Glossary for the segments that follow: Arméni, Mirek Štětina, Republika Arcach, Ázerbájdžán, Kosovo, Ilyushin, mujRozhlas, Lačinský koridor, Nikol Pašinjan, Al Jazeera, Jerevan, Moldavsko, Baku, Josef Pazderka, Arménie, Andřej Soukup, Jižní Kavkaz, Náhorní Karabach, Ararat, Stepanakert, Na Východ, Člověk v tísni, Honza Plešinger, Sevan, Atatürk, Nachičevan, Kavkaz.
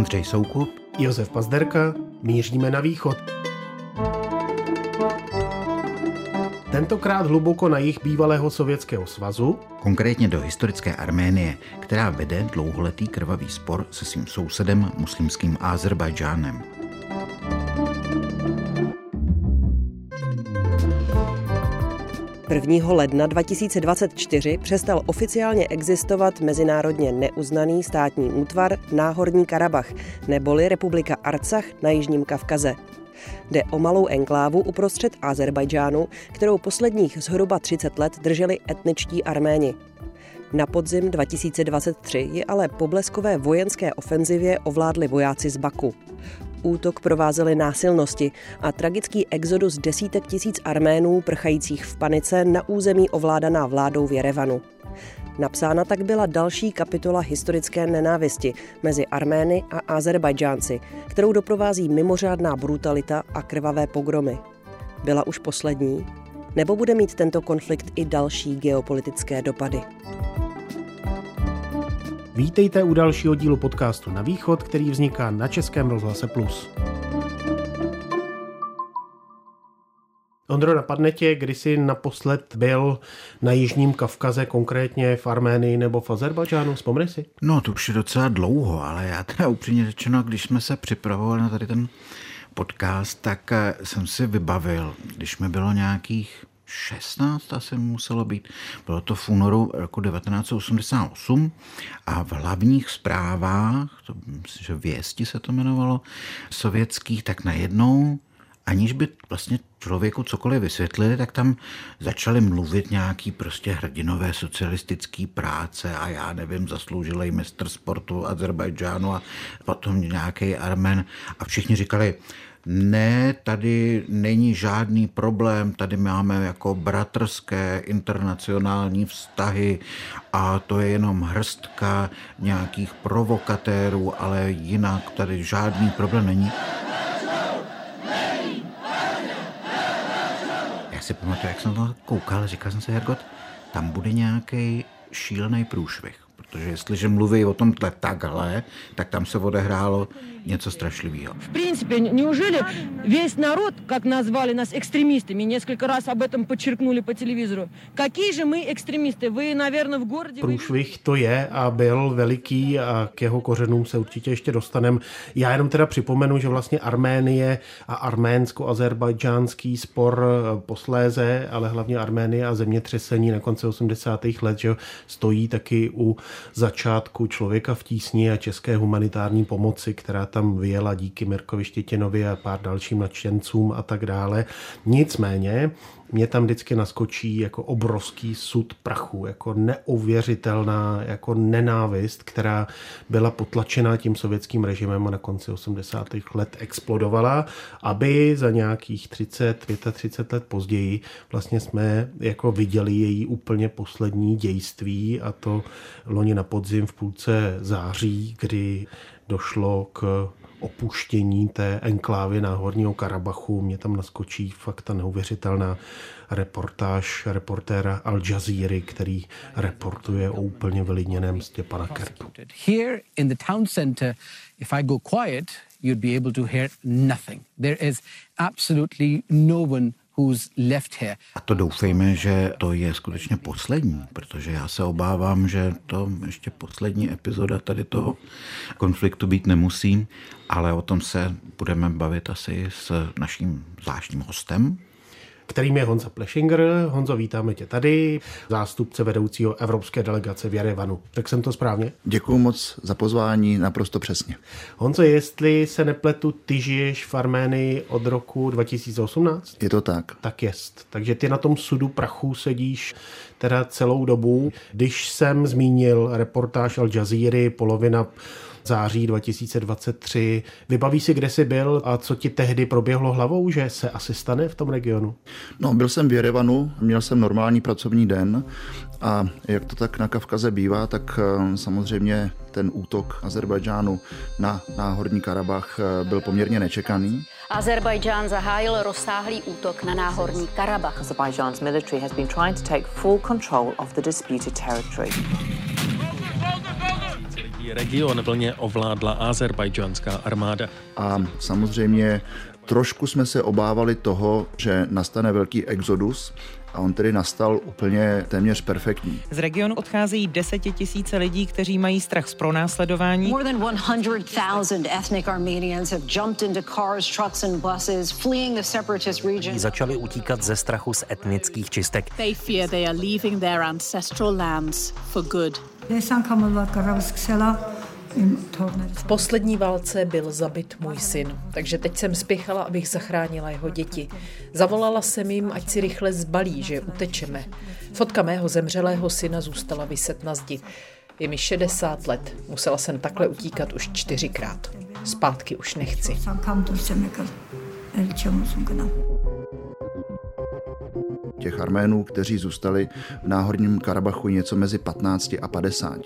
Andřej Soukup, Josef Pazderka, míříme na východ. Tentokrát hluboko na jih bývalého Sovětského svazu, konkrétně do historické Arménie, která vede dlouholetý krvavý spor se svým sousedem muslimským Ázerbájdžánem. Prvního ledna 2024 přestal oficiálně existovat mezinárodně neuznaný státní útvar Náhorní Karabach, neboli Republika Arcach na Jižním Kavkaze. Jde o malou enklávu uprostřed Ázerbájdžánu, kterou posledních zhruba 30 let drželi etničtí Arméni. Na podzim 2023 ji ale po bleskové vojenské ofenzivě ovládli vojáci z Baku. Útok provázely násilnosti a tragický exodus desítek tisíc Arménů prchajících v panice na území ovládaná vládou v Jerevanu. Napsána tak byla další kapitola historické nenávisti mezi Armény a Ázerbájdžánci, kterou doprovází mimořádná brutalita a krvavé pogromy. Byla už poslední? Nebo bude mít tento konflikt i další geopolitické dopady? Vítejte u dalšího dílu podcastu Na Východ, který vzniká na Českém rozhlase Plus. Ondro, napadne tě, kdy jsi naposled byl na Jižním Kavkaze, konkrétně v Arménii nebo v Ázerbájdžánu? Vzpomněj si. No, to už je docela dlouho, ale já teda upřímně řečeno, když jsme se připravovali na tady ten podcast, tak jsem si vybavil, když mi bylo nějakých 16 asi muselo být. Bylo to v únoru roku 1988 a v hlavních zprávách, to myslím, že Věsti se to jmenovalo, sovětských, tak najednou, aniž by vlastně člověku cokoliv vysvětlili, tak tam začali mluvit nějaký prostě hrdinové socialistické práce a já nevím, zasloužilý mistr sportu Ázerbájdžánu a potom nějaký Armen a všichni říkali, ne, tady není žádný problém, tady máme jako bratrské internacionální vztahy a to je jenom hrstka nějakých provokatérů, ale jinak tady žádný problém není. Já si pamatuju, jak jsem to koukal, říkal jsem si, Hergot, tam bude nějaký šílený průšvih, protože jestliže mluví o tom takhle, tak tam se odehrálo něco strašlivého. V principě, neужели весь народ, как назвали нас extremistami, několik raz об этом подчеркнули по телевизору. Какие же мы extremisty? Vy, наверное, v городе... Průšvih to je a byl veliký a k jeho kořenům se určitě ještě dostanem. Já jenom teda připomenu, že vlastně Arménie a arménsko-azerbajdžánský spor posléze, ale hlavně Arménie a zemětřesení na konci 80. let, že stojí taky u začátku Člověka v tísni a české humanitární pomoci, která tam vyjela díky Mirkovi Štětinovi a pár dalším nadšencům a tak dále. Nicméně mě tam vždycky naskočí jako obrovský sud prachu, jako neuvěřitelná jako nenávist, která byla potlačená tím sovětským režimem a na konci 80. let explodovala, aby za nějakých 35 let později vlastně jsme jako viděli její úplně poslední dějství a to loni na podzim v půlce září, kdy došlo k opuštění té enklávy Náhorního Karabachu. Mě tam naskočí fakt ta neuvěřitelná reportáž reportéra Al Jazeery, který reportuje o úplně vylidněném Stepanakertu. Here in the town center, if I go quiet, you'd be able to hear nothing. There is absolutely no one a to doufejme, že to je skutečně poslední, protože já se obávám, že to ještě poslední epizoda tady toho konfliktu být nemusí, ale o tom se budeme bavit asi s naším zvláštním hostem, kterým je Honza Plešinger. Honzo, vítáme tě tady, zástupce vedoucího evropské delegace v Jerevanu. Tak jsem to správně? Děkuju moc za pozvání, naprosto přesně. Honzo, jestli se nepletu, ty žiješ v Arménii od roku 2018? Je to tak. Tak jest. Takže ty na tom sudu prachu sedíš teda celou dobu. Když jsem zmínil reportáž Al Jazeery, polovina září 2023. Vybaví si, kde jsi byl a co ti tehdy proběhlo hlavou, že se asi stane v tom regionu? No, byl jsem v Jerevanu, měl jsem normální pracovní den a jak to tak na Kavkaze bývá, tak samozřejmě ten útok Ázerbájdžánu na Náhorní Karabach byl poměrně nečekaný. Ázerbájdžán zahájil rozsáhlý útok na Náhorní Karabach. Azerbaidžán's military has been trying to take full control of the disputed territory. Region plně ovládla ázerbájdžánská armáda. A samozřejmě trošku jsme se obávali toho, že nastane velký exodus, a on tedy nastal úplně téměř perfektní. Z regionu odcházejí 10 000 lidí, kteří mají strach z pronásledování. More than 100,000 ethnic Armenians have jumped into cars, trucks and buses fleeing the separatist region. Začali utíkat ze strachu z etnických čistek. They fear they are leaving their ancestral lands for good. V poslední válce byl zabit můj syn, takže teď jsem spěchala, abych zachránila jeho děti. Zavolala jsem jim, ať si rychle zbalí, že utečeme. Fotka mého zemřelého syna zůstala viset na zdi. Je mi 60 let, musela jsem takhle utíkat už 4krát. Zpátky už nechci. Těch Arménů, kteří zůstali v Náhorním Karabachu, něco mezi 15 a 50.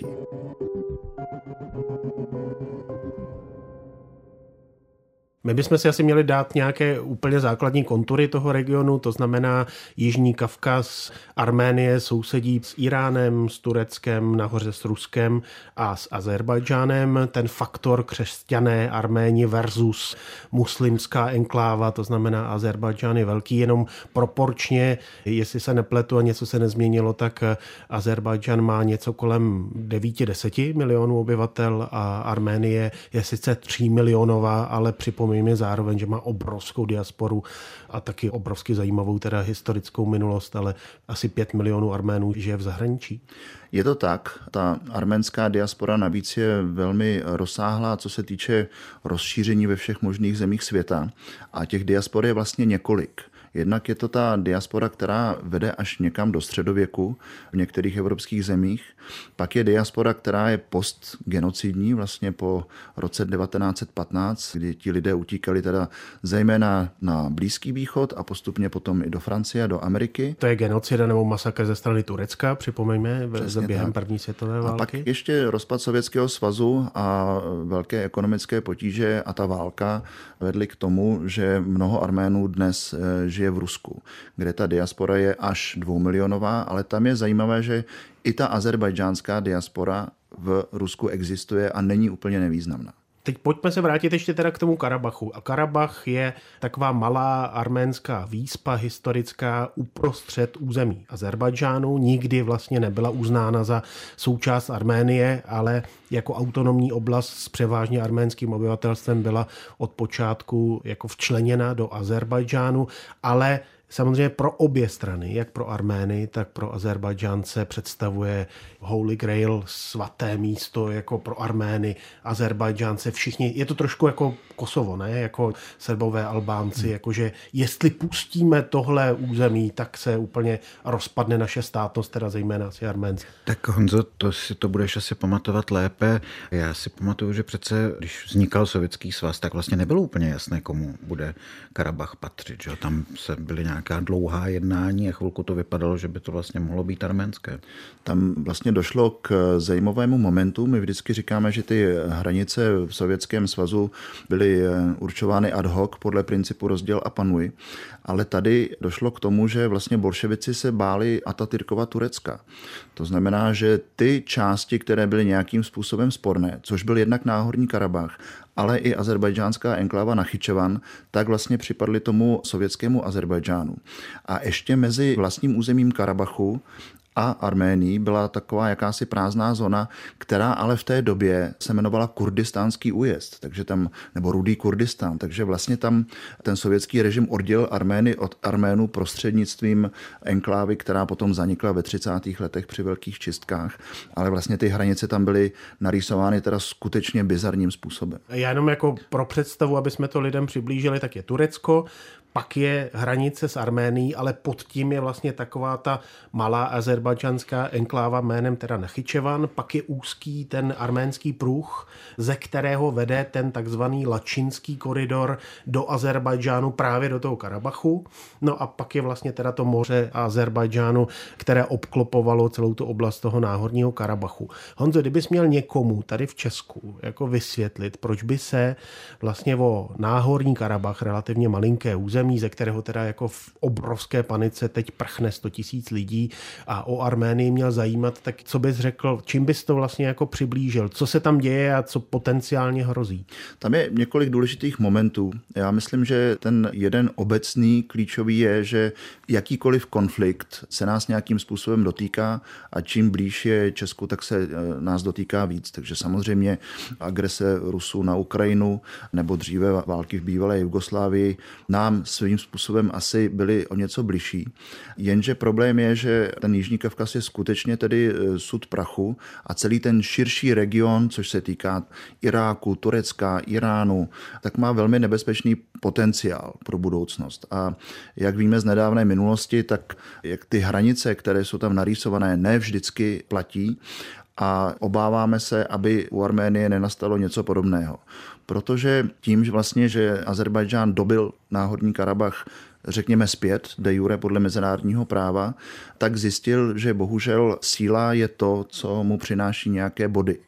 My bychom si asi měli dát nějaké úplně základní kontury toho regionu, to znamená Jižní Kavkaz, Arménie sousedí s Iránem, s Tureckem, nahoře s Ruskem a s Azerbajdžánem. Ten faktor křesťané, Arméni versus muslimská enkláva, to znamená Azerbajdžán je velký, jenom proporčně, jestli se nepletu a něco se nezměnilo, tak Azerbajdžán má něco kolem 9-10 milionů obyvatel a Arménie je sice 3 milionová, ale připomíná je zároveň, že má obrovskou diasporu a taky obrovsky zajímavou teda historickou minulost, ale asi 5 milionů Arménů žije v zahraničí. Je to tak, ta arménská diaspora navíc je velmi rozsáhlá, co se týče rozšíření ve všech možných zemích světa a těch diaspor je vlastně několik. Jednak je to ta diaspora, která vede až někam do středověku v některých evropských zemích. Pak je diaspora, která je postgenocidní, vlastně po roce 1915, kdy ti lidé utíkali teda zejména na Blízký východ a postupně potom i do Francie, do Ameriky. To je genocida nebo masakr ze strany Turecka, připomeňme, během první světové války. A pak ještě rozpad Sovětského svazu a velké ekonomické potíže a ta válka vedly k tomu, že mnoho Arménů dnes žije v Rusku, kde ta diaspora je až 2 milionová, ale tam je zajímavé, že i ta azerbajdžánská diaspora v Rusku existuje a není úplně nevýznamná. Teď pojďme se vrátit ještě teda k tomu Karabachu. A Karabach je taková malá arménská výspa historická uprostřed území Azerbajdžánu. Nikdy vlastně nebyla uznána za součást Arménie, ale jako autonomní oblast s převážně arménským obyvatelstvem byla od počátku jako včleněna do Azerbajdžánu, ale samozřejmě pro obě strany, jak pro Armény, tak pro Azerbajdžánce představuje Holy Grail, svaté místo, jako pro Armény, Azerbajdžánce, všichni. Je to trošku jako Kosovo, ne? Jako Srbové, Albánci, jakože jestli pustíme tohle území, tak se úplně rozpadne naše státnost, teda zejména asi Arménci. Tak Honzo, to si to budeš asi pamatovat lépe. Já si pamatuju, že přece, když vznikal Sovětský svaz, tak vlastně nebylo úplně jasné, komu bude Karabach patřit, že? Tam se byly nějaká dlouhá jednání a chvilku to vypadalo, že by to vlastně mohlo být arménské. Tam vlastně došlo k zajímavému momentu. My vždycky říkáme, že ty hranice v Sovětském svazu byly určovány ad hoc podle principu rozděl a panuj. Ale tady došlo k tomu, že vlastně bolševici se báli Atatürkova Turecka. To znamená, že ty části, které byly nějakým způsobem sporné, což byl jednak Náhorní Karabach, ale i azerbajdžánská enkláva Nachičevan, tak vlastně připadly tomu sovětskému Azerbajdžánu. A ještě mezi vlastním územím Karabachu a Arménii byla taková jakási prázdná zóna, která ale v té době se jmenovala Kurdistánský újezd, takže tam, nebo Rudý Kurdistán, takže vlastně tam ten sovětský režim oddělil Armény od Arménů prostřednictvím enklávy, která potom zanikla ve 30. letech při velkých čistkách, ale vlastně ty hranice tam byly narýsovány teda skutečně bizarním způsobem. Já jenom jako pro představu, aby jsme to lidem přiblížili, tak je Turecko, pak je hranice s Arménií, ale pod tím je vlastně taková ta malá azerbajdžánská enkláva jménem teda Nachičevan, pak je úzký ten arménský pruh, ze kterého vede ten takzvaný Lačinský koridor do Azerbajdžánu, právě do toho Karabachu. No a pak je vlastně teda to moře Azerbajdžánu, které obklopovalo celou tu oblast toho Náhorního Karabachu. Honzo, kdybys měl někomu tady v Česku jako vysvětlit, proč by se vlastně o Náhorní Karabach, relativně malinké území, území, ze kterého teda jako v obrovské panice teď prchne 100 tisíc lidí a o Arménii měl zajímat, tak co bys řekl, čím bys to vlastně jako přiblížil, co se tam děje a co potenciálně hrozí? Tam je několik důležitých momentů. Já myslím, že ten jeden obecný klíčový je, že jakýkoliv konflikt se nás nějakým způsobem dotýká a čím blíž je Česku, tak se nás dotýká víc. Takže samozřejmě agrese Rusů na Ukrajinu nebo dříve války v bývalé Jugoslávii nám svým způsobem asi byly o něco bližší. Jenže problém je, že ten Jižní Kavkaz je skutečně tedy sud prachu a celý ten širší region, což se týká Iráku, Turecka, Iránu, tak má velmi nebezpečný potenciál pro budoucnost. A jak víme z nedávné minulosti, tak jak ty hranice, které jsou tam narýsované, ne vždycky platí a obáváme se, aby u Arménie nenastalo něco podobného. Protože tím, že vlastně, že Ázerbájdžán dobyl Náhorní Karabach, řekněme zpět, de jure podle mezinárodního práva, tak zjistil, že bohužel síla je to, co mu přináší nějaké body.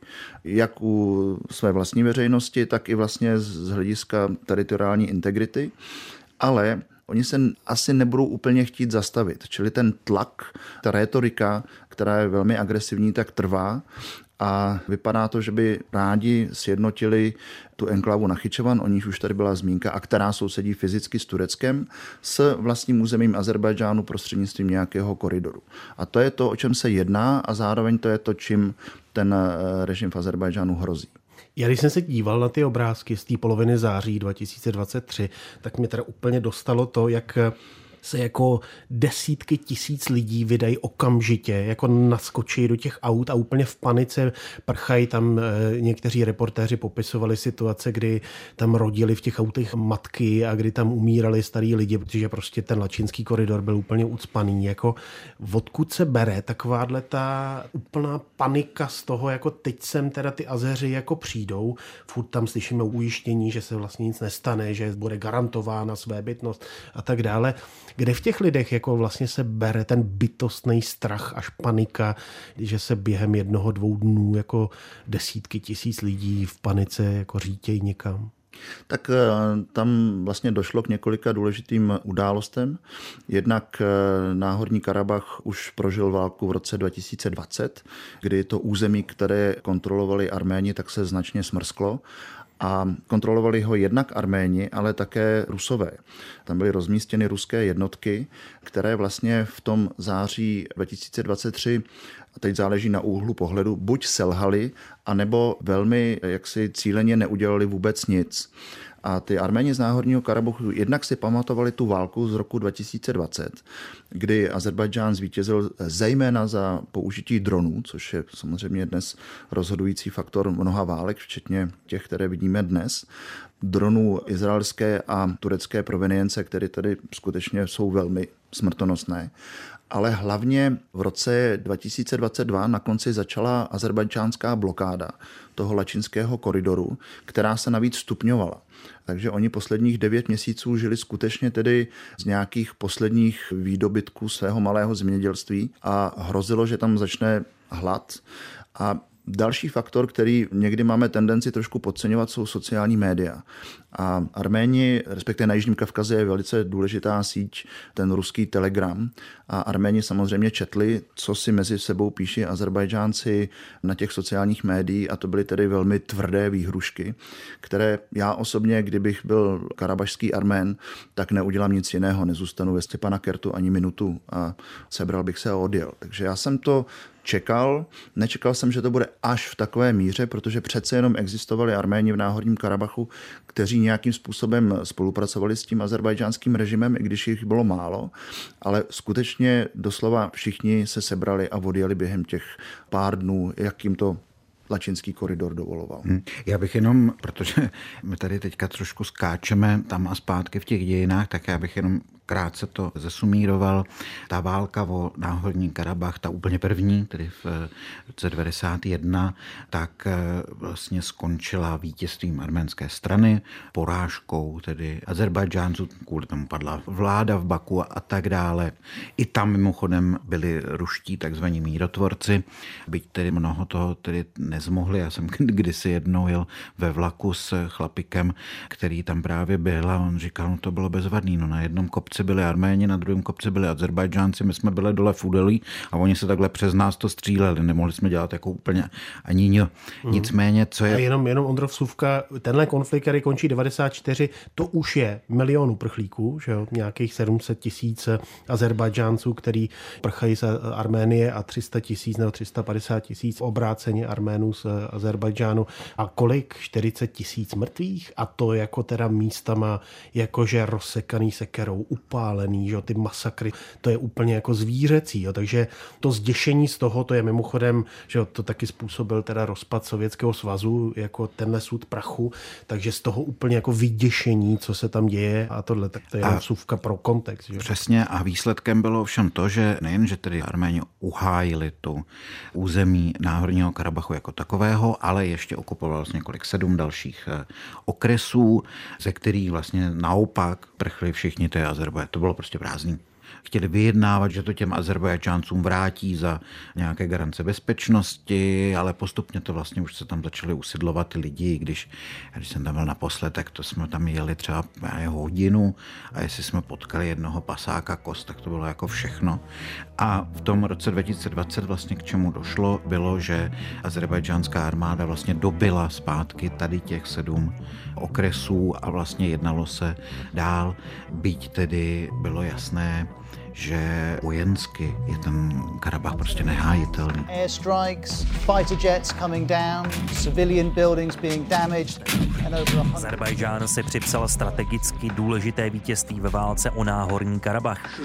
Jak u své vlastní veřejnosti, tak i vlastně z hlediska teritoriální integrity. Ale oni se asi nebudou úplně chtít zastavit. Čili ten tlak, ta rétorika, která je velmi agresivní, tak trvá. A vypadá to, že by rádi sjednotili tu enklávu Nachičevan, o níž už tady byla zmínka, a která sousedí fyzicky s Tureckem, s vlastním územím Ázerbájdžánu prostřednictvím nějakého koridoru. A to je to, o čem se jedná a zároveň to je to, čím ten režim v Ázerbájdžánu hrozí. Já když jsem se díval na ty obrázky z té poloviny září 2023, tak mě teda úplně dostalo to, jak se jako desítky tisíc lidí vydají okamžitě, jako naskočí do těch aut a úplně v panice prchají. Tam někteří reportéři popisovali situace, kdy tam rodili v těch autech matky a kdy tam umírali starý lidi, protože prostě ten Lačinský koridor byl úplně ucpaný. Jako odkud se bere takováhle ta úplná panika z toho, jako teď sem teda ty Azeři jako přijdou, furt tam slyšíme ujištění, že se vlastně nic nestane, že bude garantována svébytnost a tak dále. Kde v těch lidech jako vlastně se bere ten bytostný strach až panika, že se během 1-2 dnů jako desítky tisíc lidí v panice jako řítějí někam? Tak tam vlastně došlo k několika důležitým událostem. Jednak Náhorní Karabach už prožil válku v roce 2020, kdy to území, které kontrolovali Arméni, tak se značně smrsklo. A kontrolovali ho jednak Arméni, ale také Rusové. Tam byly rozmístěny ruské jednotky, které vlastně v tom září 2023, a teď záleží na úhlu pohledu, buď selhali, anebo velmi jaksi cíleně neudělali vůbec nic. A ty Arméni z Náhorního Karabachu jednak si pamatovali tu válku z roku 2020, kdy Ázerbájdžán zvítězil zejména za použití dronů, což je samozřejmě dnes rozhodující faktor mnoha válek, včetně těch, které vidíme dnes. Dronů izraelské a turecké provenience, které tady skutečně jsou velmi smrtonosné. Ale hlavně v roce 2022 na konci začala ázerbájdžánská blokáda toho Lačinského koridoru, která se navíc stupňovala. Takže oni posledních 9 měsíců žili skutečně tedy z nějakých posledních výdobytků svého malého zemědělství a hrozilo, že tam začne hlad. A další faktor, který někdy máme tendenci trošku podceňovat, jsou sociální média. A Arméni, respektive na Jižním Kavkaze je velice důležitá síť, ten ruský Telegram. A Arméni samozřejmě četli, co si mezi sebou píší Ázerbájdžánci na těch sociálních médiích a to byly tedy velmi tvrdé výhrušky, které já osobně, kdybych byl karabašský Armén, tak neudělám nic jiného, nezůstanu ve Stepanakertu ani minutu a sebral bych se a odjel. Takže já jsem to čekal, nečekal jsem, že to bude až v takové míře, protože přece jenom existovali Arméni v Náhorním Karabachu, kteří nějakým způsobem spolupracovali s tím ázerbájdžánským režimem, i když jich bylo málo, ale skutečně doslova všichni se sebrali a odjeli během těch pár dnů, jak jim to Lačinský koridor dovoloval. Já bych jenom, protože my tady teďka trošku skáčeme tam a zpátky v těch dějinách, tak já bych jenom krátce to zesumíroval. Ta válka o Náhorní Karabach, ta úplně první, tedy v roce 1991, tak vlastně skončila vítězstvím arménské strany, porážkou tedy Ázerbájdžánců, kvůli tomu padla vláda v Baku a tak dále. I tam mimochodem byli ruští takzvaní mírotvorci, byť tedy mnoho toho tedy nezmohli. Já jsem kdysi jednou jel ve vlaku s chlapikem, který tam právě byl, a on říkal, no to bylo bezvadný, no na jednom kopci byli Arméni, na druhém kopci byli Ázerbájdžánci, my jsme byli dole v údelí a oni se takhle přes nás to stříleli, nemohli jsme dělat jako úplně ani nicméně, co je... A jenom Ondro vsuvka, tenhle konflikt, který končí 94, to už je milion uprchlíků, že jo, nějakých 700 000 Ázerbájdžánců, který prchají z Arménie a 300 000 nebo 350 000 obráceně Arménů z Ázerbájdžánu a kolik 40 000 mrtvých a to jako teda místama jakože rozsekaný sekerou, upálený, že ty masakry, to je úplně jako zvířecí, jo, takže to zděšení z toho, to je mimochodem, že to taky způsobil teda rozpad Sovětského svazu, jako tenhle sud prachu, takže z toho úplně jako vyděšení, co se tam děje a tohle, tak to je vsuvka pro kontext. Že? Přesně a výsledkem bylo ovšem to, že nejen, že tedy Arméni uhájili tu území Náhorního Karabachu jako takového, ale ještě okupoval vlastně několik 7 dalších okresů, ze kterých vlastně naopak prchli všichni ty Azerbajdžánci. To bylo prostě prázdný. Chtěli vyjednávat, že to těm Ázerbájdžáncům vrátí za nějaké garance bezpečnosti, ale postupně to vlastně už se tam začaly usidlovat ty lidi, když jsem tam byl naposled, tak to jsme tam jeli třeba hodinu a jestli jsme potkali jednoho pasáka koz, tak to bylo jako všechno. A v tom roce 2020 vlastně k čemu došlo, bylo, že ázerbájdžánská armáda vlastně dobyla zpátky tady těch 7 okresů a vlastně jednalo se dál, byť tedy bylo jasné, že vojensky je ten Karabach prostě nehájitelný. Ázerbájdžán si připsal strategicky důležité vítězství ve válce o Náhorní Karabach.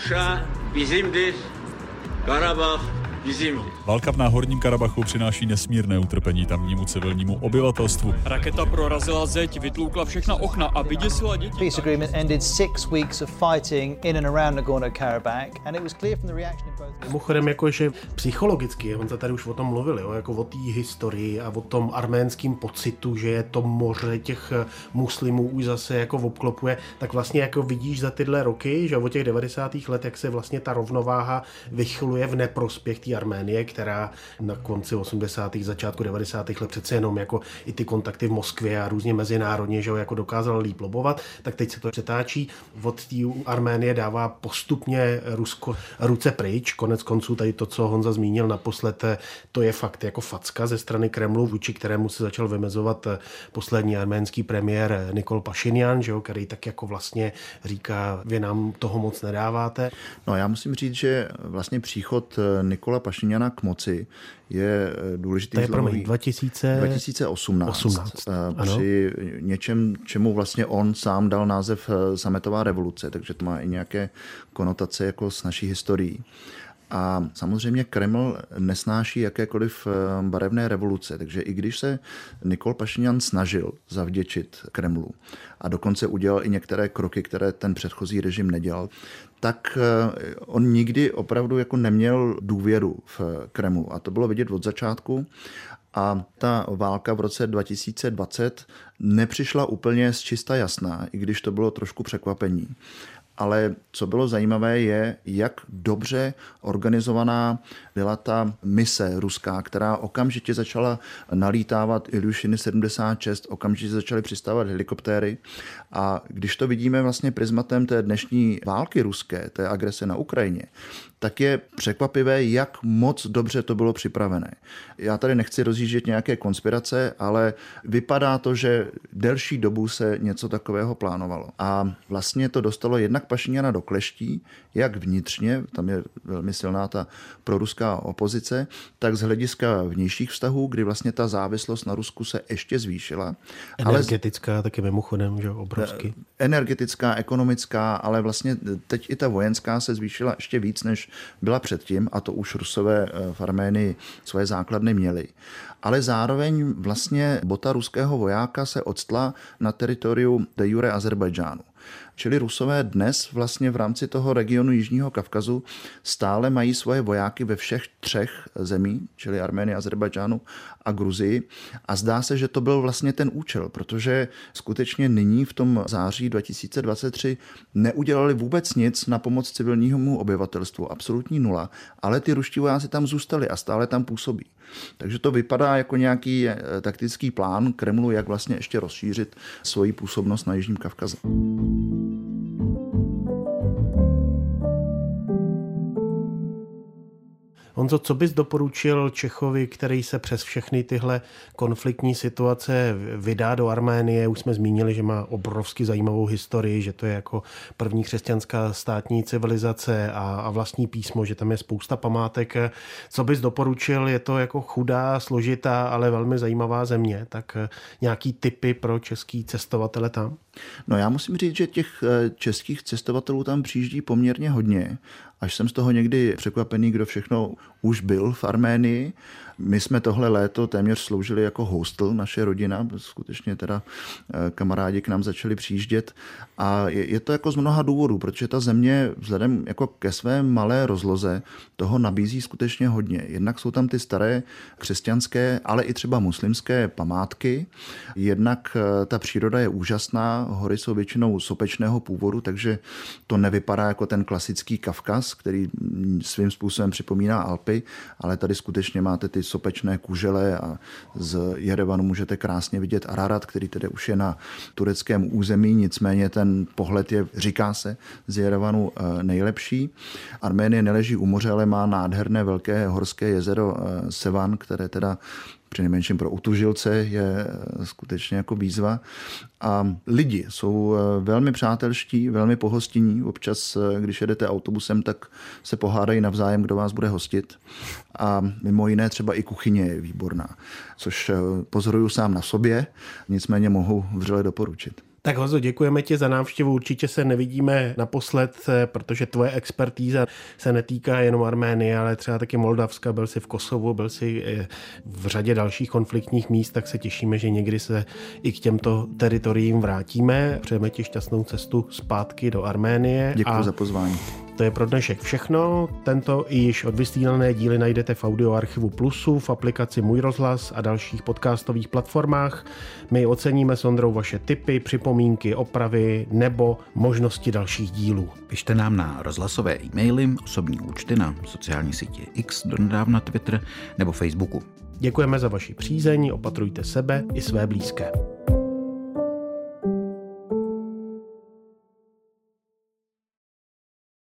Válka v Náhorním Karabachu přináší nesmírné utrpení tamnímu civilnímu obyvatelstvu. Raketa prorazila zeď, vytloukla všechna okna a vyděsila děti. Peace agreement ended 6 weeks of fighting in and around Nagorno-Karabakh and it was clear from the reaction in both. Mimochodem jakože psychologicky, on se tady už o tom mluvil, jo, jako o té historii a o tom arménském pocitu, že je to moře těch muslimů už zase jako obklopuje, tak vlastně jako vidíš za tyhle roky, že od těch 90. let, jak se vlastně ta rovnováha vychyluje v neprospěch té Arménie, která na konci 80. začátku 90. let přece jenom jako i ty kontakty v Moskvě a různě mezinárodně, že ho jako dokázala líp lobovat, tak teď se to přetáčí. Od té Arménie dává postupně Rusko ruce pryč. Konec konců tady to, co Honza zmínil naposled, to je fakt jako facka ze strany Kremlu, vůči kterému se začal vymezovat poslední arménský premiér Nikol Pašinjan, že ho, který tak jako vlastně říká, vy nám toho moc nedáváte. No já musím říct, že vlastně příchod Nikola Pašinjana k moci je důležitý. To je pro mě 2018. Při něčem, čemu vlastně on sám dal název sametová revoluce, takže to má i nějaké konotace jako s naší historií. A samozřejmě Kreml nesnáší jakékoliv barevné revoluce, takže i když se Nikol Pašinjan snažil zavděčit Kremlu a dokonce udělal i některé kroky, které ten předchozí režim nedělal, tak on nikdy opravdu jako neměl důvěru v Kremlu a to bylo vidět od začátku. A ta válka v roce 2020 nepřišla úplně zčista jasná, i když to bylo trošku překvapení. Ale co bylo zajímavé je, jak dobře organizovaná byla ta mise ruská, která okamžitě začala nalítávat Ilyushiny 76, okamžitě začaly přistávat helikoptéry. A když to vidíme vlastně prismatem té dnešní války ruské, té agrese na Ukrajině, tak je překvapivé, jak moc dobře to bylo připravené. Já tady nechci rozjíždět nějaké konspirace, ale vypadá to, že delší dobu se něco takového plánovalo. A vlastně to dostalo jednak Pašinjana do kleští, jak vnitřně, tam je velmi silná ta proruská opozice, tak z hlediska vnějších vztahů, kdy vlastně ta závislost na Rusku se ještě zvýšila. Energetická, ale taky mimochodem, že obrovský. Energetická, ekonomická, ale vlastně teď i ta vojenská se zvýšila ještě víc, než byla předtím, a to už Rusové v Arménii svoje základny měli. Ale zároveň vlastně bota ruského vojáka se odstla na teritoriu de jure Ázerbájdžánu. Čili Rusové dnes vlastně v rámci toho regionu Jižního Kavkazu stále mají svoje vojáky ve všech třech zemí, čili Arménii, Ázerbájdžánu a Gruzii. A zdá se, že to byl vlastně ten účel, protože skutečně nyní v tom září 2023 neudělali vůbec nic na pomoc civilnímu obyvatelstvu, absolutní nula, ale ty ruští vojáci tam zůstali a stále tam působí. Takže to vypadá jako nějaký taktický plán Kremlu, jak vlastně ještě rozšířit svoji působnost na Jižním Kavkaze. Honzo, co bys doporučil Čechovi, který se přes všechny tyhle konfliktní situace vydá do Arménie? Už jsme zmínili, že má obrovsky zajímavou historii, že to je jako první křesťanská státní civilizace a vlastní písmo, že tam je spousta památek. Co bys doporučil? Je to jako chudá, složitá, ale velmi zajímavá země. Tak nějaký tipy pro český cestovatele tam? No já musím říct, že těch českých cestovatelů tam přijíždí poměrně hodně. Až jsem z toho někdy překvapený, kdo všechno už byl v Arménii. My jsme tohle léto téměř sloužili jako hostel, naše rodina, skutečně teda kamarádi k nám začali přijíždět. A je to jako z mnoha důvodů, protože ta země vzhledem jako ke své malé rozloze toho nabízí skutečně hodně. Jednak jsou tam ty staré křesťanské, ale i třeba muslimské památky. Jednak ta příroda je úžasná, hory jsou většinou sopečného původu, takže to nevypadá jako ten klasický Kavkaz, který svým způsobem připomíná Alpy, ale tady skutečně máte ty sopečné kužele a z Jerevanu můžete krásně vidět Ararat, který tedy už je na tureckém území, nicméně ten pohled je, říká se, z Jerevanu nejlepší. Arménie neleží u moře, ale má nádherné velké horské jezero Sevan, které teda přinejmenším pro utužilce je skutečně jako výzva. A lidi jsou velmi přátelští, velmi pohostinní. Občas, když jedete autobusem, tak se pohádají navzájem, kdo vás bude hostit. A mimo jiné třeba i kuchyně je výborná, což pozoruju sám na sobě, nicméně mohu vřele doporučit. Tak Honzo, děkujeme ti za návštěvu, určitě se nevidíme naposled, protože tvoje expertíza se netýká jenom Arménie, ale třeba taky Moldavska, byl jsi v Kosovu, byl jsi v řadě dalších konfliktních míst, tak se těšíme, že někdy se i k těmto teritoriím vrátíme. Přejeme ti šťastnou cestu zpátky do Arménie. Děkuji za pozvání. To je pro dnešek všechno. Tento i již odvysílané díly najdete v Audioarchivu Plusu, v aplikaci Můj rozhlas a dalších podcastových platformách. My oceníme s Ondrou vaše tipy, připomínky, opravy nebo možnosti dalších dílů. Pište nám na rozhlasové e-maily, osobní účty na sociální sítě X, donedávna Twitter nebo Facebooku. Děkujeme za vaši přízeň, opatrujte sebe i své blízké.